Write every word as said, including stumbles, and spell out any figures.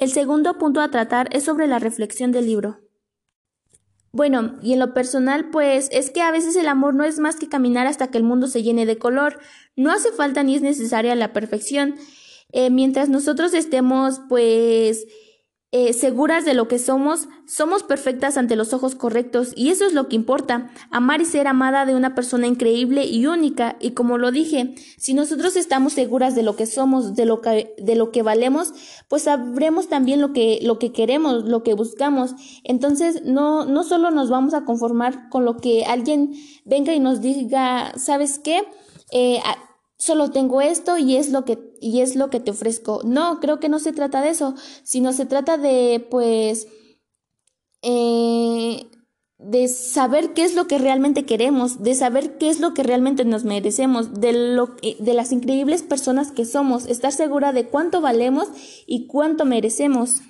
El segundo punto a tratar es sobre la reflexión del libro. Bueno, y en lo personal, pues, es que a veces el amor no es más que caminar hasta que el mundo se llene de color. No hace falta ni es necesaria la perfección. Eh, mientras nosotros estemos, pues, eh, seguras de lo que somos, somos perfectas ante los ojos correctos, y eso es lo que importa, amar y ser amada de una persona increíble y única. Y como lo dije, si nosotros estamos seguras de lo que somos, de lo que, de lo que valemos, pues sabremos también lo que, lo que queremos, lo que buscamos. Entonces no, no solo nos vamos a conformar con lo que alguien venga y nos diga, ¿sabes qué? Eh, Solo tengo esto y es lo que y es lo que te ofrezco. No, creo que no se trata de eso, sino se trata de, pues, eh, de saber qué es lo que realmente queremos, de saber qué es lo que realmente nos merecemos, de lo de las increíbles personas que somos, estar segura de cuánto valemos y cuánto merecemos.